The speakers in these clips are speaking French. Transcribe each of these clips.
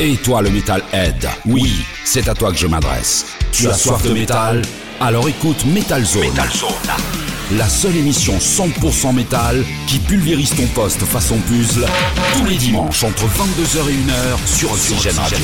Et toi le Metalhead, oui, c'est à toi que je m'adresse. Tu as soif de métal? Alors écoute Metalzone. Metalzone, la seule émission 100% métal qui pulvérise ton poste façon puzzle tous les dimanches entre 22h et 1h sur Oxygène Radio.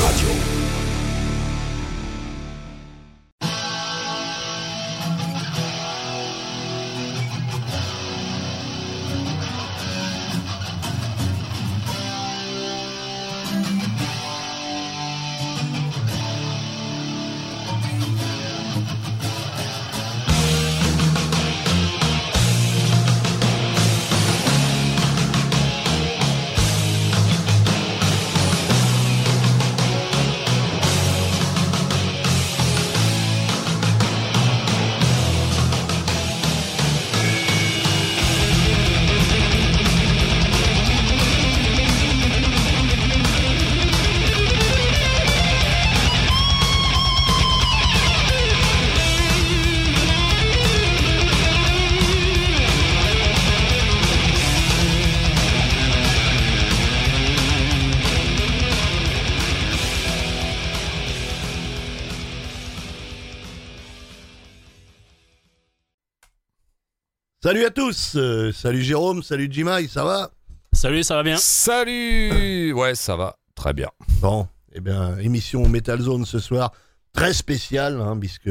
Salut à tous, salut Jérôme, salut Jimai, ça va? Salut, ça va bien? Salut, ouais ça va, très bien. Bon, eh bien émission Metalzone ce soir, très spéciale, hein, puisque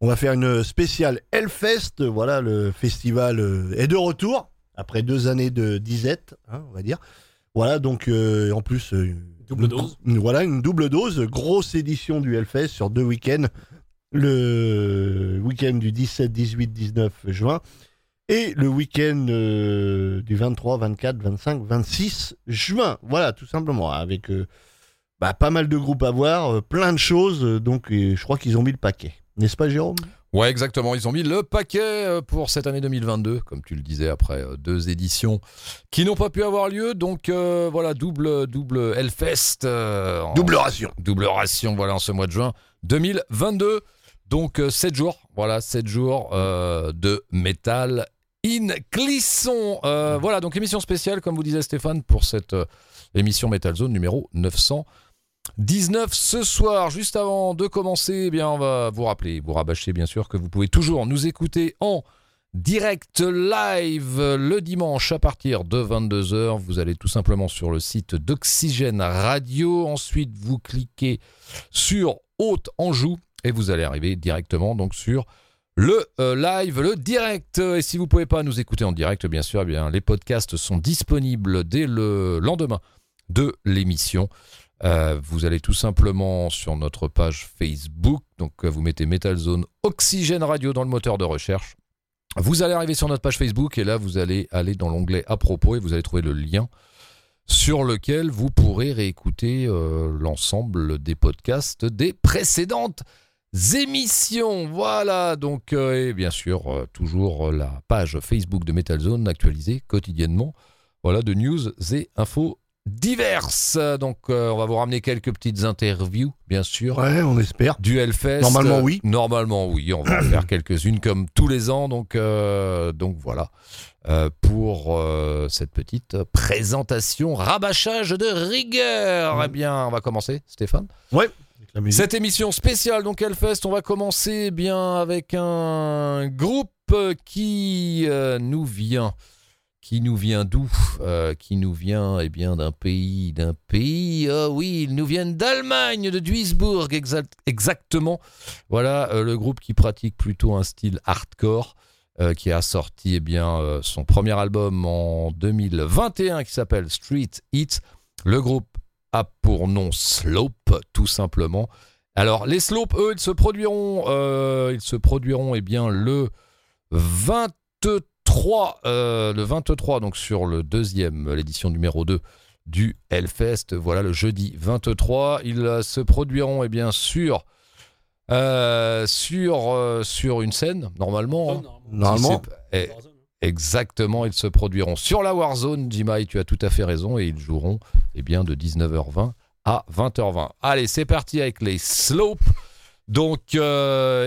on va faire une spéciale Hellfest, voilà le festival est de retour, après 2 années de disette, hein, on va dire. Voilà donc en plus, double dose. Voilà une double dose, grosse édition du Hellfest sur 2 week-ends, le week-end du 17, 18, 19 juin. Et le week-end du 23, 24, 25, 26 juin. Voilà, tout simplement. Avec pas mal de groupes à voir, plein de choses. Donc, je crois qu'ils ont mis le paquet. N'est-ce pas, Jérôme ? Ouais, exactement. Ils ont mis le paquet pour cette année 2022, comme tu le disais, après 2 éditions qui n'ont pas pu avoir lieu. Donc, voilà, double Hellfest. Double ration. Double ration, voilà, en ce mois de juin 2022. Donc, 7 jours, voilà, 7 jours de métal in clisson. Voilà, donc émission spéciale, comme vous disait Stéphane, pour cette émission Metalzone numéro 919 ce soir. Juste avant de commencer, eh bien, on va vous rappeler, vous rabâcher bien sûr que vous pouvez toujours nous écouter en direct live le dimanche à partir de 22h. Vous allez tout simplement sur le site d'Oxygène Radio. Ensuite, vous cliquez sur Haute Anjou. Et vous allez arriver directement donc sur le live, le direct. Et si vous ne pouvez pas nous écouter en direct, bien sûr, eh bien, les podcasts sont disponibles dès le lendemain de l'émission. Vous allez tout simplement sur notre page Facebook. Donc, vous mettez Metalzone Oxygène Radio dans le moteur de recherche. Vous allez arriver sur notre page Facebook et là, vous allez aller dans l'onglet à propos et vous allez trouver le lien sur lequel vous pourrez réécouter l'ensemble des podcasts des précédentes émissions. Voilà, donc, et bien sûr, toujours la page Facebook de Metalzone actualisée quotidiennement. Voilà, de news et infos diverses. Donc, on va vous ramener quelques petites interviews, bien sûr. Ouais, on espère. Du Hellfest. Normalement, oui. Normalement, oui. On va en faire quelques-unes comme tous les ans. Donc voilà. Pour cette petite présentation, rabâchage de rigueur. Eh bien, on va commencer, Stéphane. Oui. Cette émission spéciale, donc Hellfest, on va commencer bien avec un groupe qui nous vient. Qui nous vient d'où ? Qui nous vient, eh bien, d'un pays. Oui, ils nous viennent d'Allemagne, de Duisbourg, exactement. Voilà, le groupe qui pratique plutôt un style hardcore, qui a sorti, eh bien, son premier album en 2021, qui s'appelle Street Hits. Le groupe a pour nom Slope, tout simplement. Alors, les Slope, eux, ils se produiront, eh bien, le 23, donc sur le 2e, l'édition numéro 2 du Hellfest, voilà le jeudi 23, ils se produiront, eh bien, sur une scène, normalement. Exactement, ils se produiront sur la Warzone, Jimai, tu as tout à fait raison, et ils joueront, eh bien, de 19h20 à 20h20. Allez, c'est parti avec les Slope. Donc,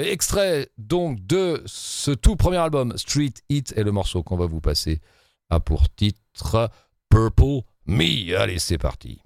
extrait donc de ce tout premier album, Street Hits, et le morceau qu'on va vous passer a pour titre Purple Me. Allez, c'est parti.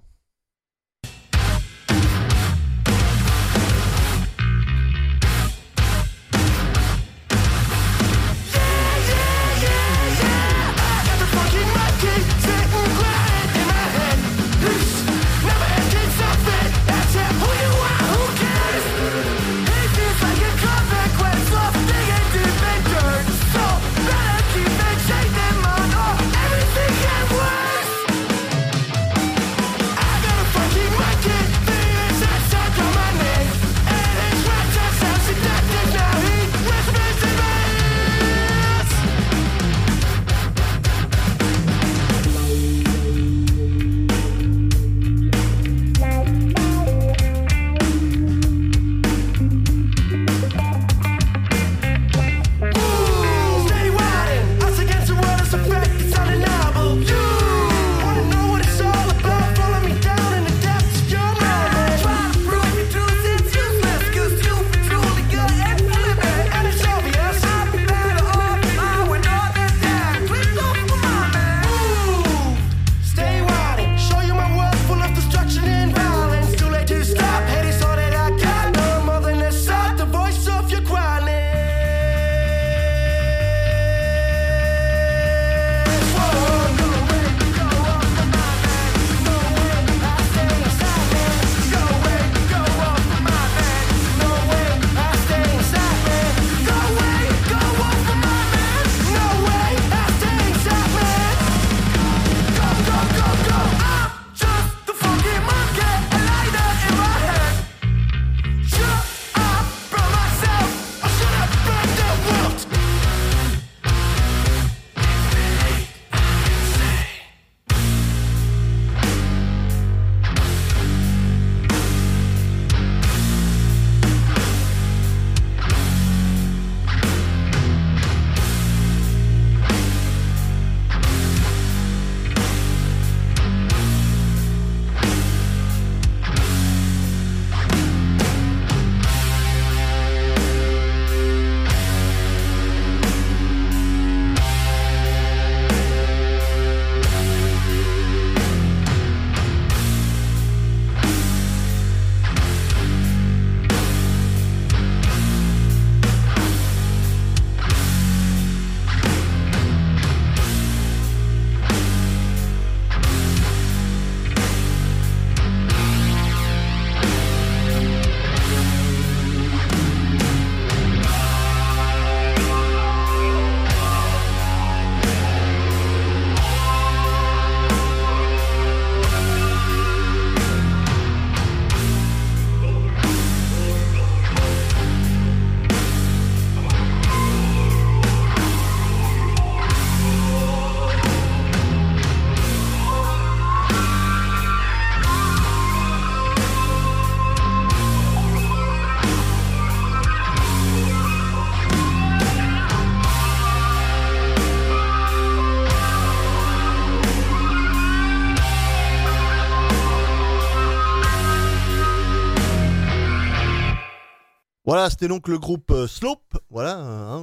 Voilà, c'était donc le groupe Slope, voilà,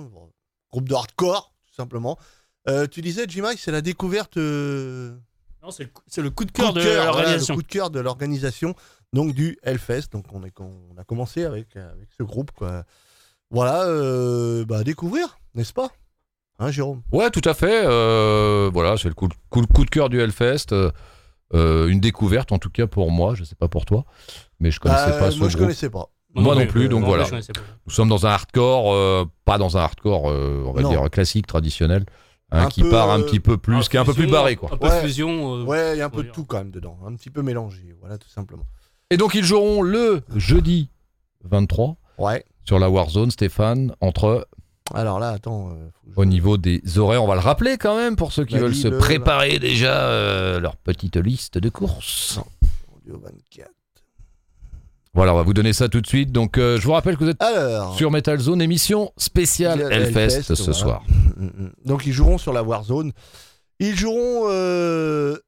groupe de hardcore, tout simplement. Tu disais, Jimmy, c'est la découverte... Non, c'est le coup de cœur de l'organisation. Le coup de cœur de l'organisation, donc du Hellfest. Donc on a commencé avec ce groupe, quoi. Voilà, bah, découvrir, n'est-ce pas, hein, Jérôme? Ouais, tout à fait. Voilà, c'est le coup de cœur du Hellfest. Une découverte, en tout cas pour moi. Je ne sais pas pour toi, mais je connaissais pas ce groupe. Moi, je connaissais pas. Moi non plus, donc voilà. Nous sommes dans un hardcore, pas dans un hardcore, on va dire classique, traditionnel, hein, qui part un petit peu plus, qui est un peu plus barré, quoi. Un peu fusion. Ouais, il y a un peu de tout quand même dedans, un petit peu mélangé, voilà, tout simplement. Et donc ils joueront le jeudi 23, ouais, sur la Warzone, Stéphane, entre... Alors là, attends. Au niveau des horaires, on va le rappeler quand même pour ceux qui veulent se préparer déjà leur petite liste de courses. Audio 24. Voilà, on va vous donner ça tout de suite. Donc, je vous rappelle que vous êtes sur Metalzone, émission spéciale Hellfest ce soir. Donc, ils joueront sur la Warzone. Ils joueront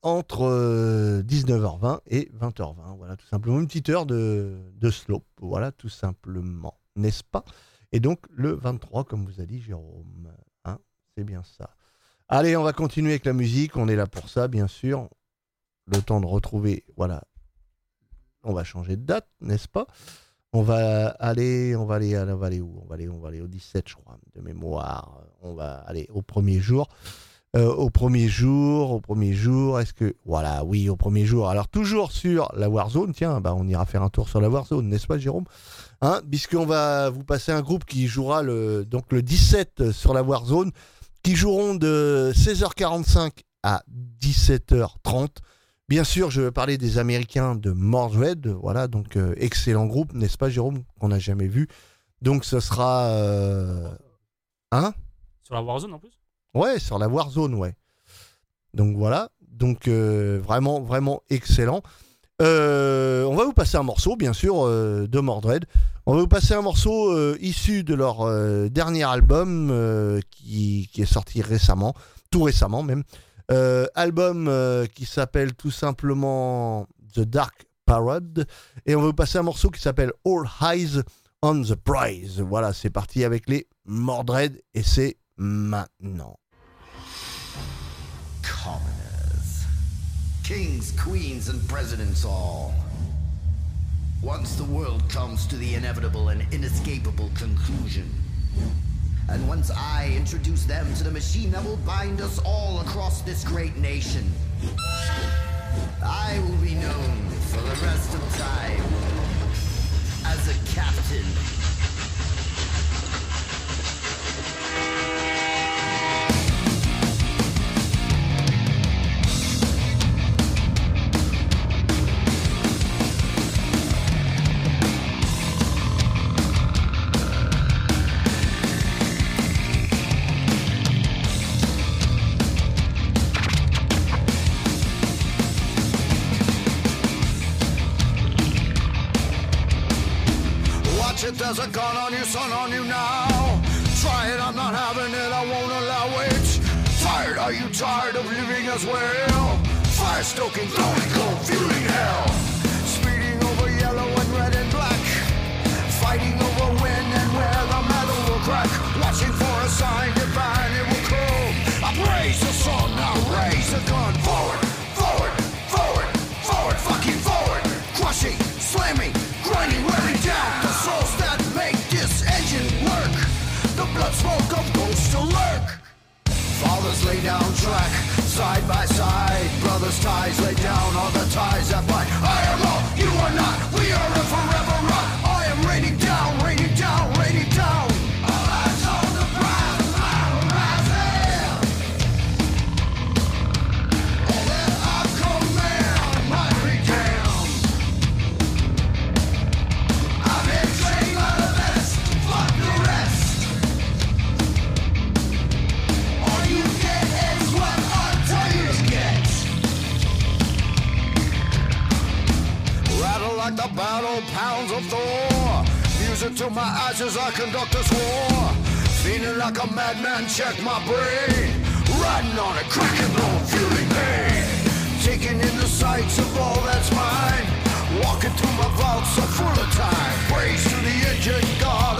entre 19h20 et 20h20. Voilà, tout simplement. Une petite heure de slope. Voilà, tout simplement. N'est-ce pas ? Et donc, le 23, comme vous a dit Jérôme. Hein, c'est bien ça. Allez, on va continuer avec la musique. On est là pour ça, bien sûr. Le temps de retrouver... Voilà. On va changer de date, n'est-ce pas? On va aller où? On va aller au 17, je crois, de mémoire. On va aller au premier jour. Au premier jour, est-ce que... Voilà, oui, au premier jour. Alors, toujours sur la Warzone. Tiens, bah, on ira faire un tour sur la Warzone, n'est-ce pas, Jérôme? Hein? Puisqu'on va vous passer un groupe qui jouera le 17 sur la Warzone, qui joueront de 16h45 à 17h30. Bien sûr, je veux parler des Américains de Mordred, voilà, donc excellent groupe, n'est-ce pas Jérôme, qu'on n'a jamais vu. Donc ce sera... Hein ? Sur la Warzone en plus ? Ouais, sur la Warzone, ouais. Donc voilà, donc vraiment, vraiment excellent. On va vous passer un morceau, bien sûr, de Mordred. On va vous passer un morceau issu de leur dernier album qui est sorti récemment, tout récemment même. Album qui s'appelle tout simplement The Dark Parade, et on va vous passer un morceau qui s'appelle All Eyes on the Prize. Voilà, c'est parti avec les Mordred, et c'est maintenant. Commoners, kings, queens and presidents all. Once the world comes to the inevitable and inescapable conclusion, and once I introduce them to the machine that will bind us all across this great nation, I will be known for the rest of time as a captain. There's a gun on you, son, on you now. Try it, I'm not having it, I won't allow it. Fired, are you tired of living as well? Fire stoking, lonely, cold, fueling hell. Speeding over yellow and red and black. Fighting over when and where the metal will crack. Watching for a sign divine, it will come. I praise the sun, I raise the gun. Forward, forward, forward, forward, fucking forward. Crushing, slamming, grinding, wearing down the souls that make this engine work. The blood smoke of ghosts to lurk. Fathers lay down track, side by side. Brothers ties lay down all the ties that bind. I am all, you are not, we are a forever rock. I am raining down, raining down, raining down. All eyes on the prize, I will rise hell. All that I command, my regain. I've been trained by the best, fuck the rest. All you get is what I tell you to get. Rattle like the battle pounds of Thor. Music to my eyes as I conduct this war. Feeling like a madman, check my brain. Riding on a cracking blow, fueling pain. Taking in the sights of all that's mine. Walking through my vaults so full of time. Praise to the engine god.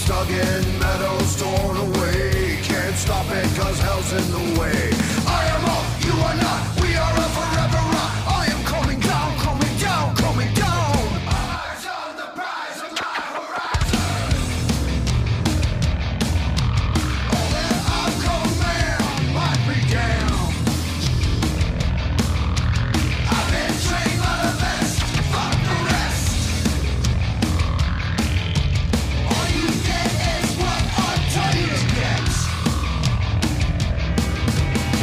stuck in meadows torn away. Can't stop it cause hell's in the way. I am up, you are not, we are a forever rock. I am coming down, coming down, coming down. All eyes on the prize of my horizon. All that I command might be down. I've been trained by the best, fuck the rest. All you get is what I tell you to get. And on this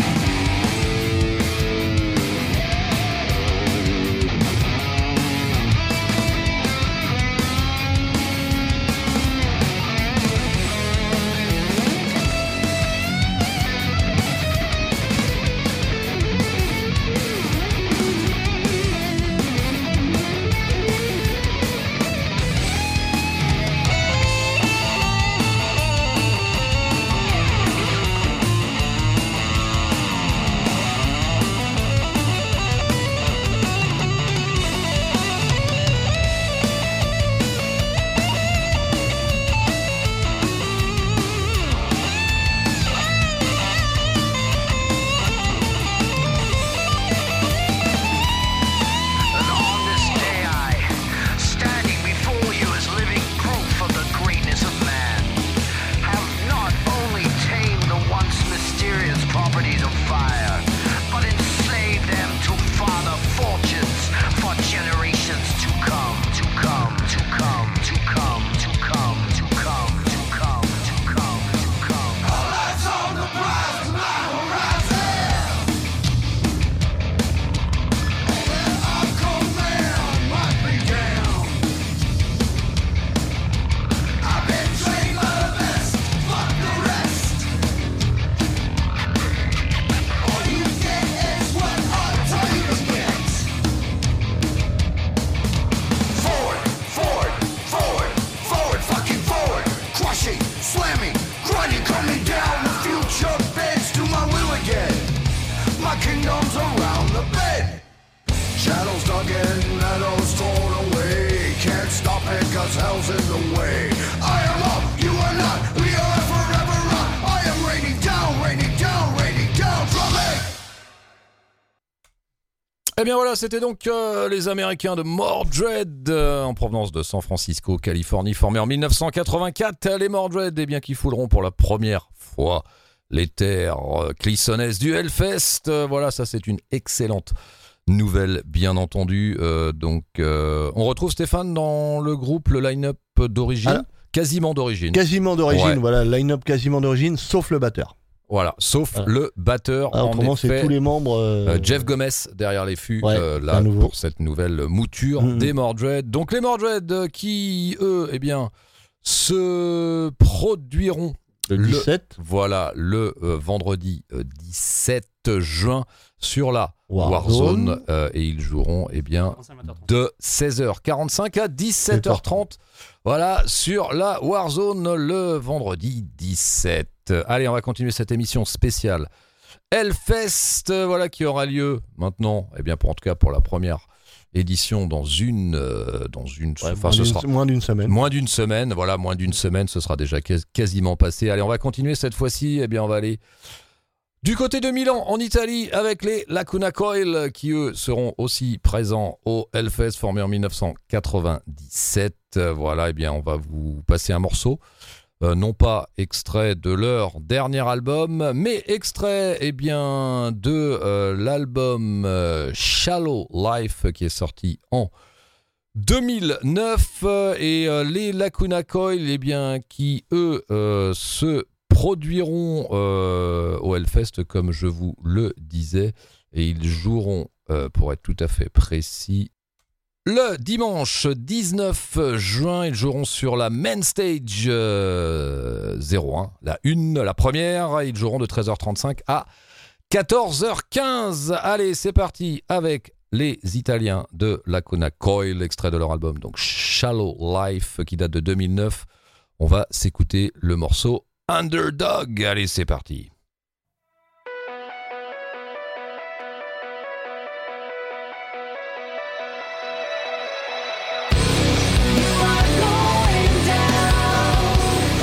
day I, standing before you as living proof of the greatness of man, have not only tamed the once mysterious properties of fire, but enslaved them to father fortunes for generations to come, to come, to come, to come, to come, to come, to come, to come, to come. All eyes on the prize of my horizon. All that I command might be down. I've been trained by the best, fuck the rest. All you get is what I tell you to get. Forward, forward, forward, forward, fucking forward. Crushing, slamming, grinding, coming down. The future bends to my will again. My kingdom's around the bend. Shadows dug in, meadows torn away. Can't stop it cause hell's in the way. I am up, you are not, we are a forever rock. I am raining down, raining down, raining down from it. Eh bien voilà, c'était donc les Américains de Mordred en provenance de San Francisco, Californie, formés en 1984. Les Mordred, eh bien, qui fouleront pour la première fois les terres clissonnaises du Hellfest. Voilà, ça c'est une excellente nouvelle, bien entendu. Donc, on retrouve Stéphane dans le groupe, le line-up d'origine, Ah. quasiment d'origine. Quasiment d'origine, Ouais. voilà, line-up quasiment d'origine, sauf le batteur. Voilà, sauf Voilà. le batteur, Ah, en autrement, c'est effet. tous les membres. Jeff Gomez derrière les fûts, Ouais, là, un nouveau. pour cette nouvelle mouture Mhm. des Mordred. Donc les Mordred qui, eux, eh bien, se produiront, le le- 17. voilà, le vendredi 17 juin sur la Warzone, et ils joueront, eh bien, de 16h45 à 17h30. Voilà, sur la Warzone le vendredi 17. Allez, on va continuer cette émission spéciale Hellfest, voilà, qui aura lieu maintenant, eh bien, pour, en tout cas pour la première édition, dans une Ouais, enfin, ce sera moins d'une semaine. moins d'une semaine, voilà, moins d'une semaine, ce sera déjà quasiment passé. Allez, on va continuer cette fois-ci, eh bien, on va aller du côté de Milan, en Italie, avec les Lacuna Coil, qui eux seront aussi présents au Hellfest, formé en 1997. Voilà, eh bien, on va vous passer un morceau, non pas extrait de leur dernier album, mais extrait, eh bien, de l'album Shallow Life, qui est sorti en 2009, et les Lacuna Coil, eh bien, qui eux se produiront au Hellfest, comme je vous le disais, et ils joueront, pour être tout à fait précis, le dimanche 19 juin, ils joueront sur la Main Stage 01, la une, la première, ils joueront de 13h35 à 14h15. Allez, c'est parti avec les Italiens de Lacuna Coil, extrait de leur album donc Shallow Life, qui date de 2009. On va s'écouter le morceau Underdog. Allez, c'est parti. You are going down.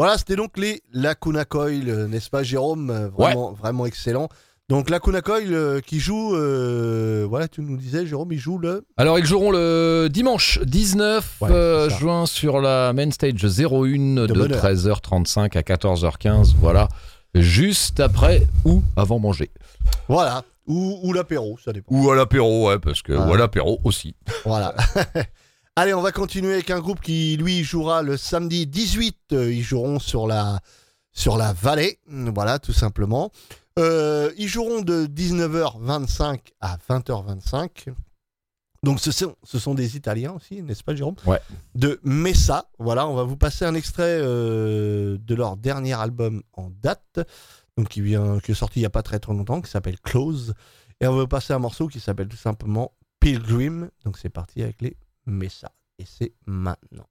Voilà, c'était donc les Lacuna Coil, n'est-ce pas Jérôme ? Vraiment, ouais, vraiment excellent. Donc Lacuna Coil qui joue, voilà, tu nous disais Jérôme, ils jouent le... Alors ils joueront le dimanche 19 juin sur la main stage 01 de 13h35 à 14h15, voilà, juste après ou avant manger. Voilà, ou l'apéro, ça dépend. Ou à l'apéro, ouais, parce que, ou à l'apéro aussi. Voilà. Allez, on va continuer avec un groupe qui, lui, jouera le samedi 18, ils joueront sur la vallée, voilà, tout simplement. Ils joueront de 19h25 à 20h25. Donc ce sont des Italiens aussi, n'est-ce pas Jérôme ? Ouais. De Messa. Voilà, on va vous passer un extrait de leur dernier album en date, donc qui est sorti il n'y a pas très longtemps, qui s'appelle Close. Et on va vous passer un morceau qui s'appelle tout simplement Pilgrim. Donc c'est parti avec les Messa. Et c'est maintenant.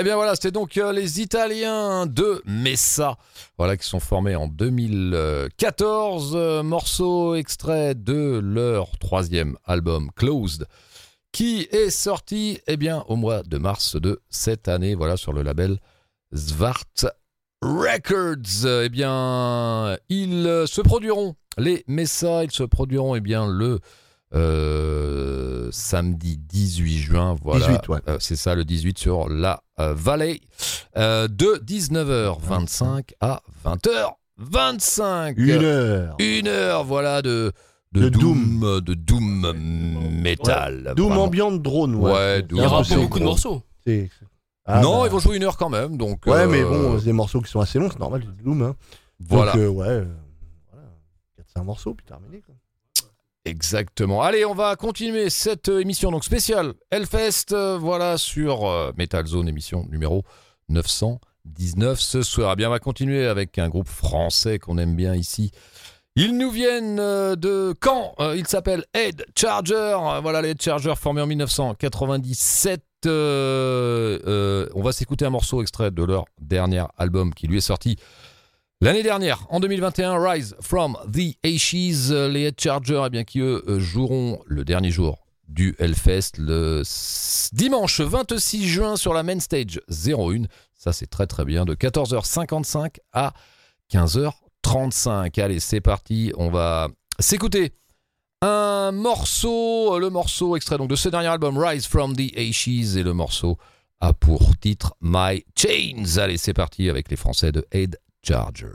Et bien voilà, c'était donc les Italiens de Messa, voilà, qui sont formés en 2014. Morceau extrait de leur troisième album Closed, qui est sorti au mois de mars de cette année, voilà, sur le label Svart Records. Eh bien, ils se produiront, les Messa, ils se produiront le samedi 18 juin, voilà, 18, ouais. C'est ça, le 18, sur la Vallée, de 19h25 à 20h25. Une heure, voilà, de Doom Metal. Ouais. Doom ambient drone, ouais. Il y aura pas beaucoup de morceaux. Non, ils vont jouer une heure quand même. Donc, ouais, mais bon, c'est des morceaux qui sont assez longs, c'est normal, c'est Doom. Hein. Voilà. Donc, voilà. 4-5 morceaux, puis terminé, quoi. Exactement. Allez, on va continuer cette émission donc spéciale Hellfest, voilà, sur Metalzone, émission numéro 919 ce soir. Eh bien, on va continuer avec un groupe français qu'on aime bien ici. Ils nous viennent de Caen. Ils s'appellent Head Chargers. Voilà, les Head Chargers formés en 1997. On va s'écouter un morceau extrait de leur dernier album qui lui est sorti l'année dernière, en 2021, Rise from the Ashes. Les Head Chargers, qui eux joueront le dernier jour du Hellfest, le dimanche 26 juin sur la Main Stage 01. Ça, c'est très très bien, de 14h55 à 15h35. Allez, c'est parti, on va s'écouter un morceau, le morceau extrait donc de ce dernier album, Rise from the Ashes, et le morceau a pour titre My Chains. Allez, c'est parti avec les Français de Head Charger.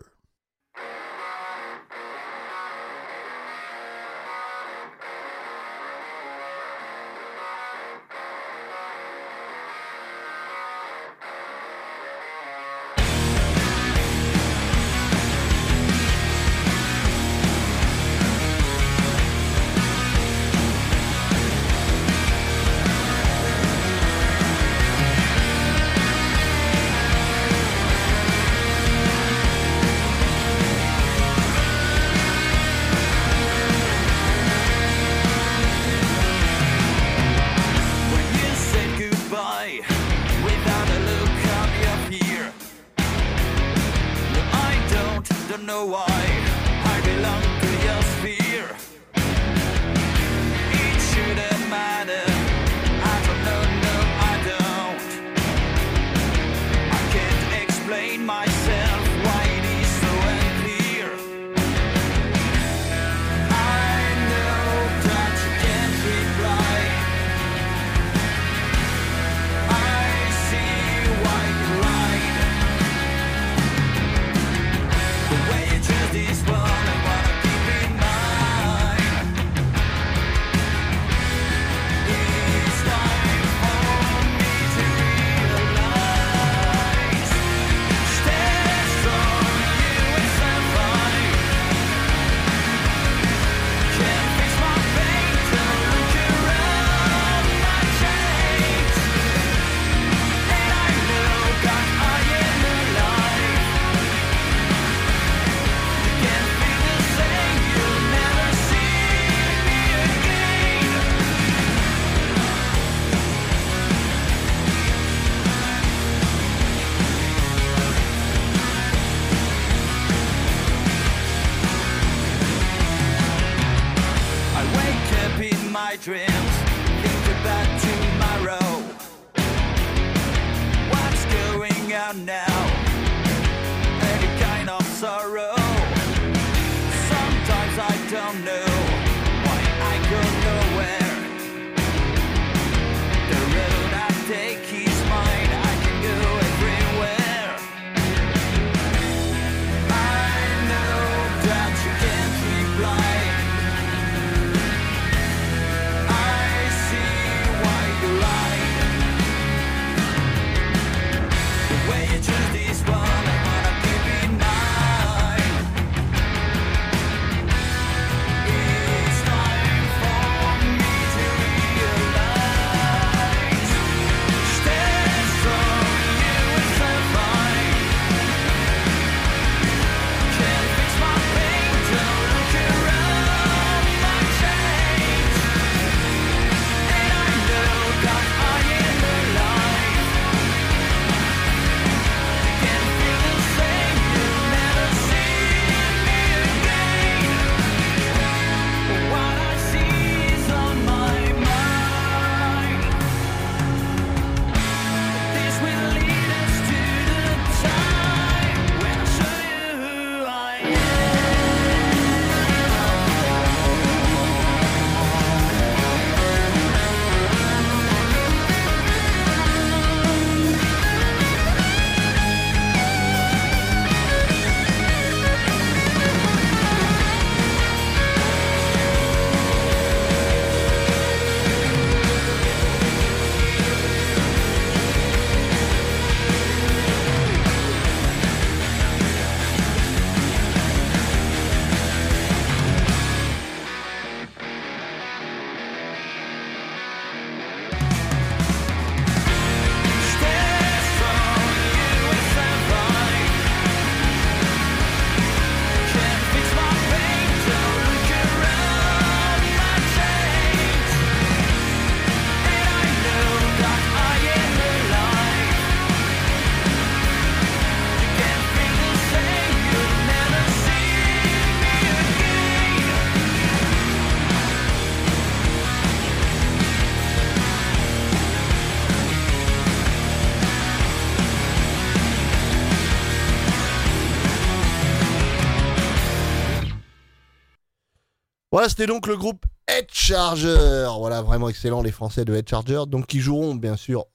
Voilà, c'était donc le groupe Head Chargers. Voilà, vraiment excellent, les Français de Head Chargers. Donc, qui joueront, bien sûr,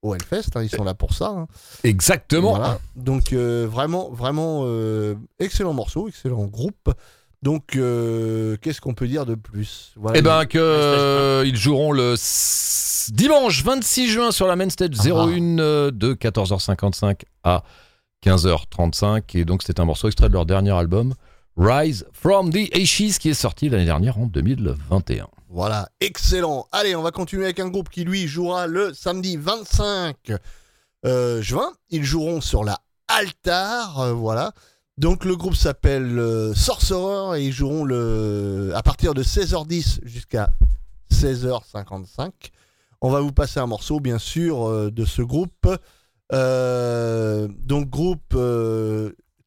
au Hellfest. Hein, ils sont là pour ça. Hein. Exactement. Voilà. Donc, vraiment, excellent morceau, excellent groupe. Donc, qu'est-ce qu'on peut dire de plus ? Voilà, ils joueront le dimanche 26 juin sur la Main Stage 01 de 14h55 à 15h35. Et donc, c'est un morceau extrait de leur dernier album, Rise from the Ashes, qui est sorti l'année dernière en 2021. Voilà, excellent. Allez, on va continuer avec un groupe qui, lui, jouera le samedi 25 juin. Ils joueront sur la Altar, voilà. Donc le groupe s'appelle Sorcerer et ils joueront à partir de 16h10 jusqu'à 16h55. On va vous passer un morceau bien sûr de ce groupe. Donc groupe,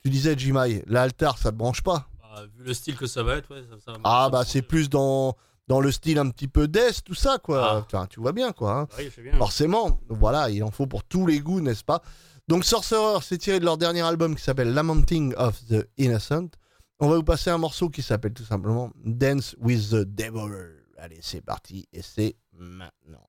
tu disais Jimai, l'Altar ça te branche pas ? Bah, vu le style que ça va être, ouais. Ça va c'est plus dans le style un petit peu death, tout ça quoi. Ah. Enfin, tu vois bien quoi. Hein. Ouais, bien. Forcément, voilà, il en faut pour tous les goûts, n'est-ce pas ? Donc Sorcerer, c'est tiré de leur dernier album qui s'appelle Lamenting of the Innocent. On va vous passer un morceau qui s'appelle tout simplement Dance with the Devil. Allez, c'est parti et c'est maintenant.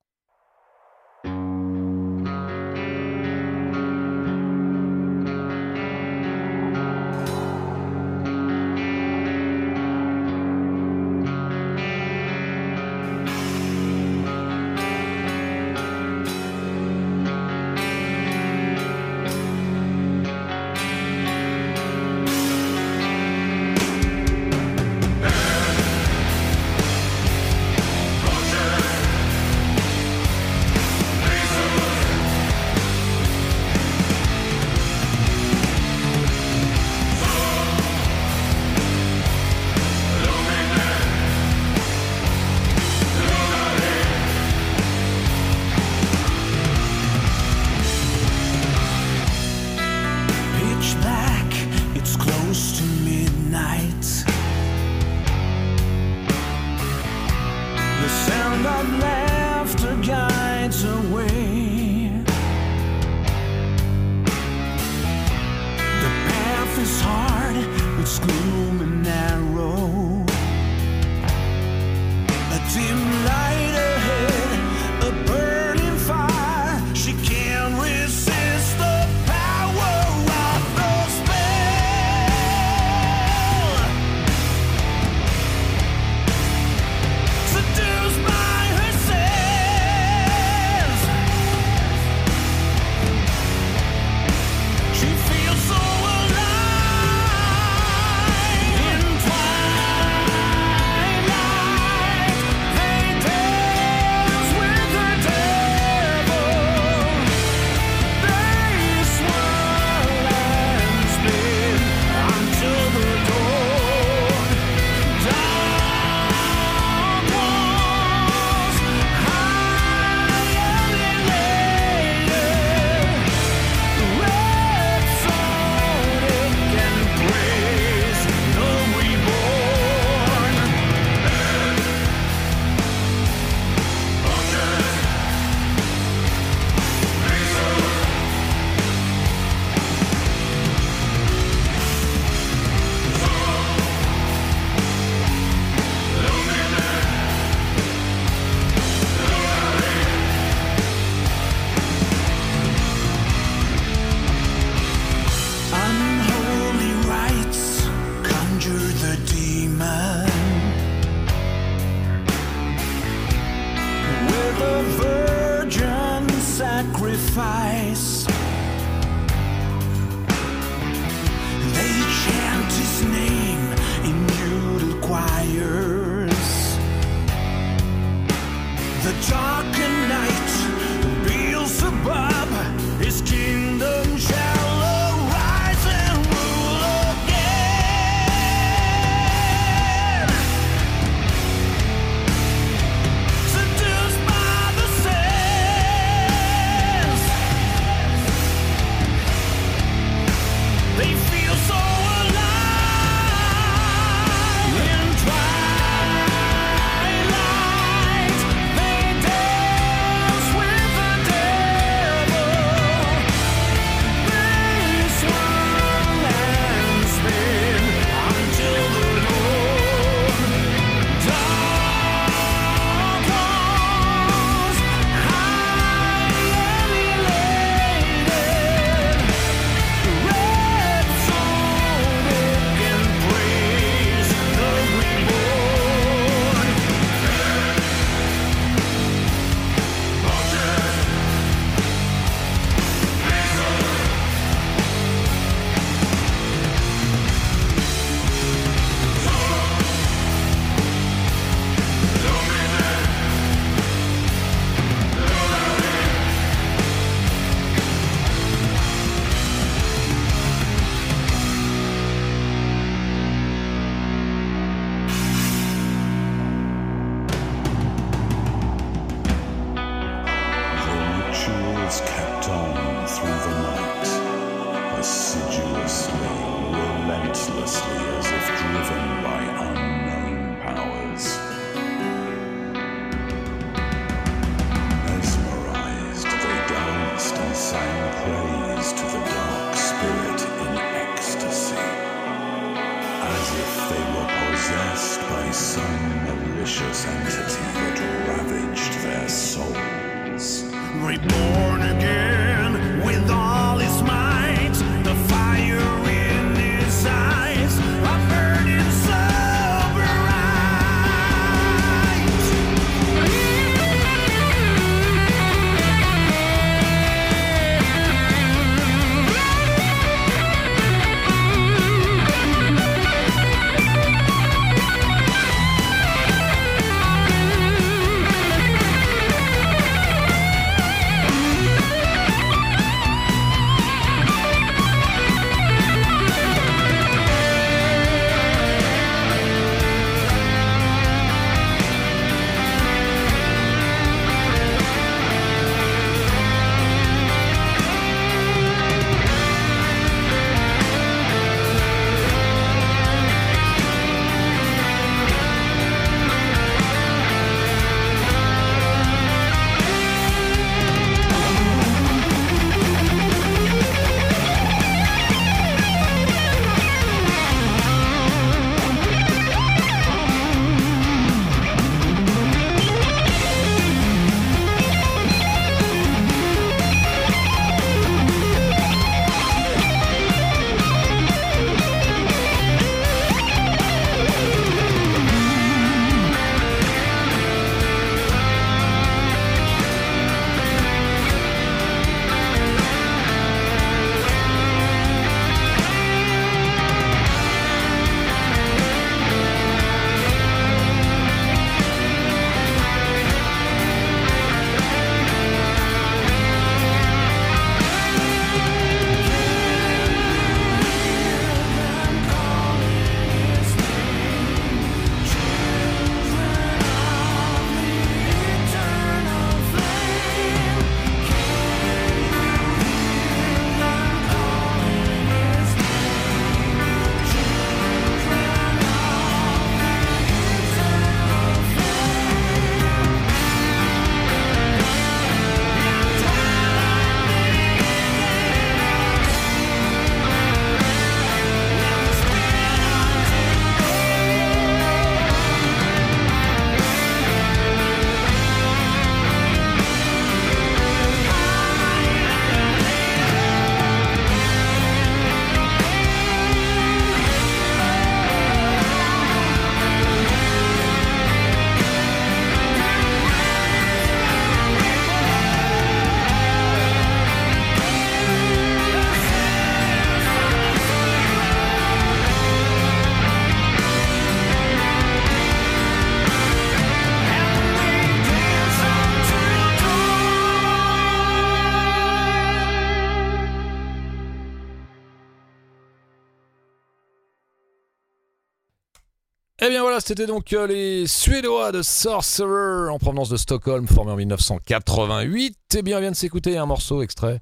Et bien voilà, c'était donc les Suédois de Sorcerer en provenance de Stockholm, formés en 1988. Et bien, on vient de s'écouter un morceau extrait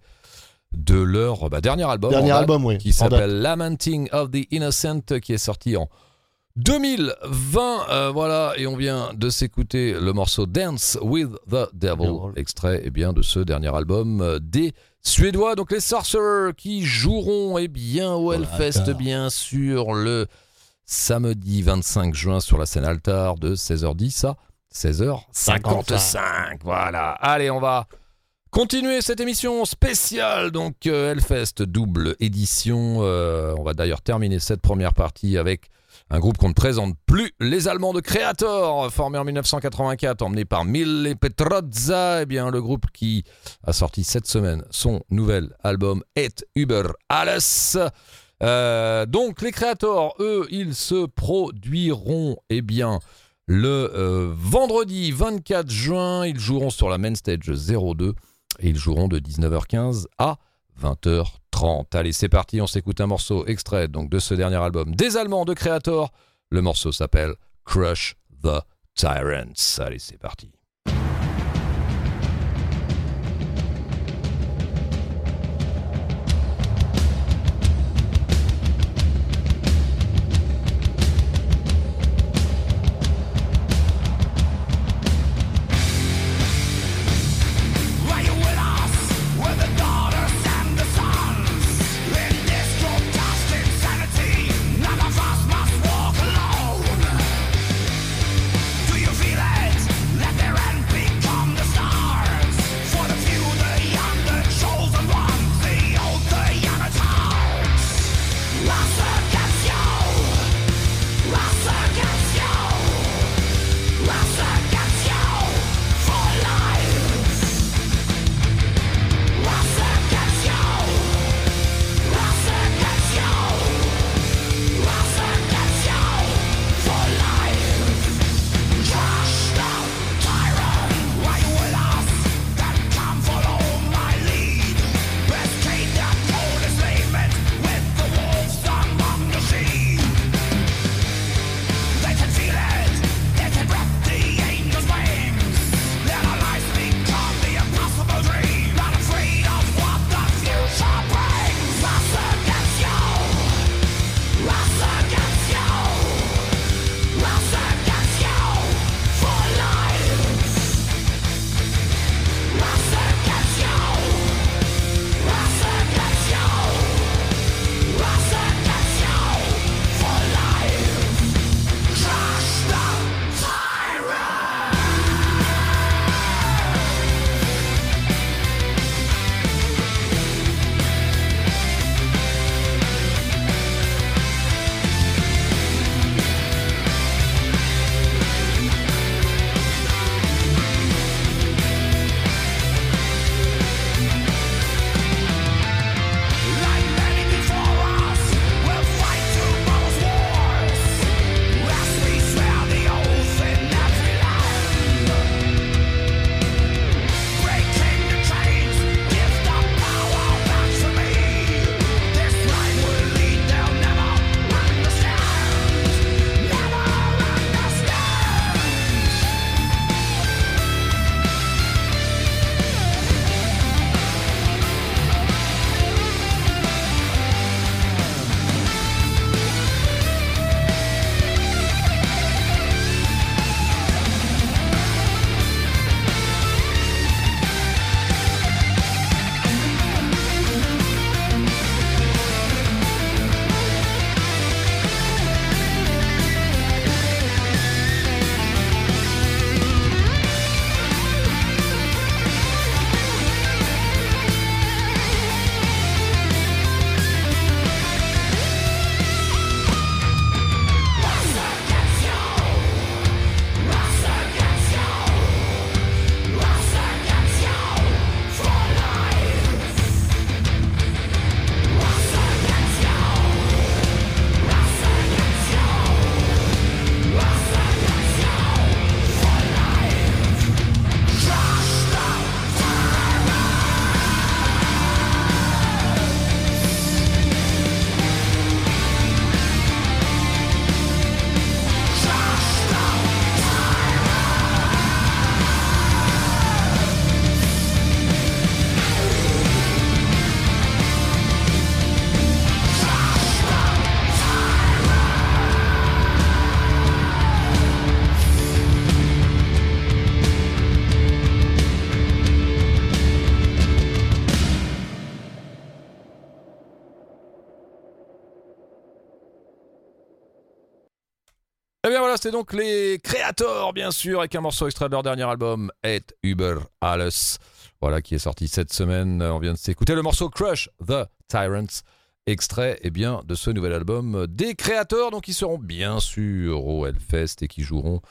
de leur dernier album, oui, qui s'appelle Lamenting of the Innocent, qui est sorti en 2020. Voilà, et on vient de s'écouter le morceau Dance with the Devil, extrait de ce dernier album des Suédois. Donc les Sorcerer qui joueront au Hellfest, bien sûr, le samedi 25 juin sur la scène Altar de 16h10 à 16h55. Voilà. Allez, on va continuer cette émission spéciale. Donc, Hellfest double édition. On va d'ailleurs terminer cette première partie avec un groupe qu'on ne présente plus, les Allemands de Kreator, formés en 1984, emmenés par Milli Petrozza. Le groupe qui a sorti cette semaine son nouvel album Über Alles. Donc les Kreator, eux, ils se produiront le vendredi 24 juin. Ils joueront sur la Main Stage 02 et ils joueront de 19h15 à 20h30. Allez, c'est parti, on s'écoute un morceau extrait donc de ce dernier album des Allemands de Kreator. Le morceau s'appelle Crush the Tyrants. Allez, c'est parti. Et bien voilà, c'était donc les Kreator, bien sûr, avec un morceau extrait de leur dernier album, Head Über Alles, voilà, qui est sorti cette semaine. On vient de s'écouter le morceau Crush the Tyrants, extrait eh bien, de ce nouvel album des Kreator, donc ils seront bien sûr au Hellfest et qui joueront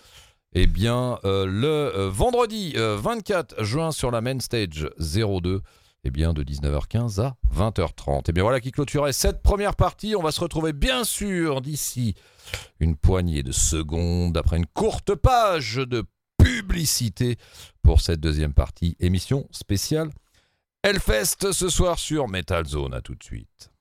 eh bien, le vendredi 24 juin sur la Main Stage 02, eh bien, de 19h15 à 20h30. Et bien voilà qui clôturait cette première partie. On va se retrouver bien sûr d'ici une poignée de secondes après une courte page de publicité pour cette deuxième partie. Émission spéciale Hellfest ce soir sur Metalzone. À tout de suite.